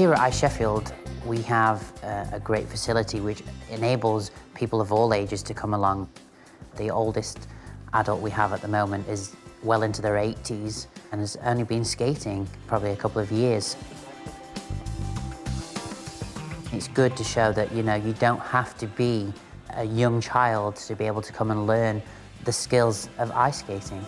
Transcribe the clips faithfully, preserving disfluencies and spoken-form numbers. Here at Ice Sheffield, we have uh, a great facility which enables people of all ages to come along. The oldest adult we have at the moment is well into their eighties and has only been skating probably a couple of years. It's good to show that, you know, you don't have to be a young child to be able to come and learn the skills of ice skating.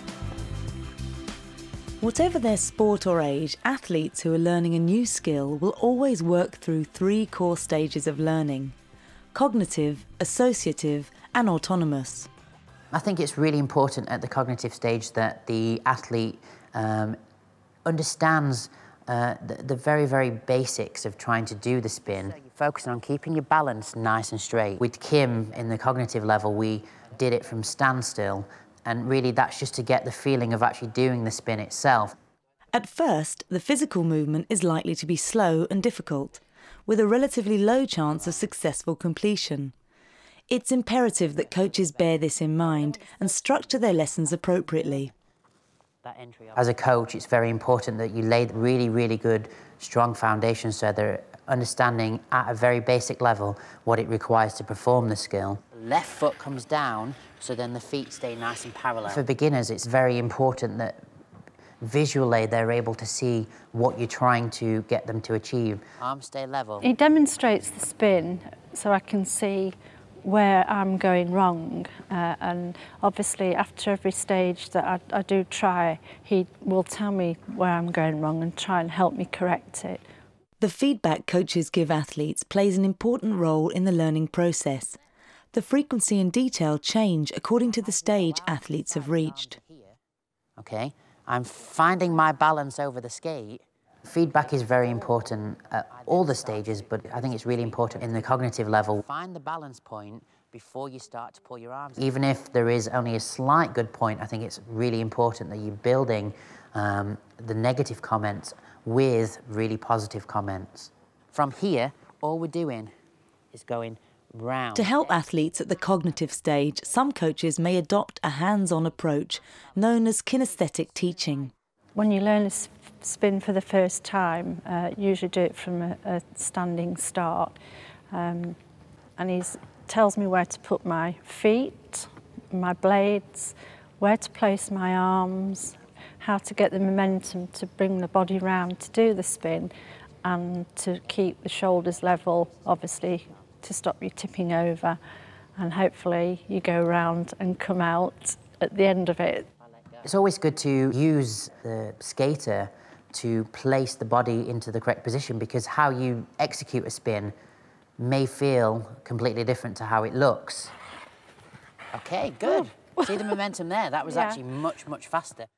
Whatever their sport or age, athletes who are learning a new skill will always work through three core stages of learning: cognitive, associative, and autonomous. I think it's really important at the cognitive stage that the athlete um, understands uh, the, the very, very basics of trying to do the spin. So you're focusing on keeping your balance nice and straight. With Kim, in the cognitive level, we did it from standstill. And really, that's just to get the feeling of actually doing the spin itself. At first, the physical movement is likely to be slow and difficult, with a relatively low chance of successful completion. It's imperative that coaches bear this in mind and structure their lessons appropriately. As a coach, it's very important that you lay really, really good, strong foundations so they're understanding at a very basic level what it requires to perform the skill. Left foot comes down, so then the feet stay nice and parallel. For beginners, it's very important that visually they're able to see what you're trying to get them to achieve. Arms stay level. He demonstrates the spin so I can see where I'm going wrong. Uh, and obviously, after every stage that I, I do try, he will tell me where I'm going wrong and try and help me correct it. The feedback coaches give athletes plays an important role in the learning process. The frequency and detail change according to the stage athletes have reached. Okay, I'm finding my balance over the skate. Feedback is very important at all the stages, but I think it's really important in the cognitive level. Find the balance point before you start to pull your arms. Even if there is only a slight good point, I think it's really important that you're building um, the negative comments with really positive comments. From here, all we're doing is going round. To help athletes at the cognitive stage, some coaches may adopt a hands-on approach known as kinesthetic teaching. When you learn a spin for the first time, uh, usually do it from a, a standing start. Um, and he tells me where to put my feet, my blades, where to place my arms, how to get the momentum to bring the body round to do the spin and to keep the shoulders level, obviously, to stop you tipping over, and hopefully you go round and come out at the end of it. It's always good to use the skater to place the body into the correct position, because how you execute a spin may feel completely different to how it looks. Okay, good. See the momentum there? That was yeah. actually much, much faster.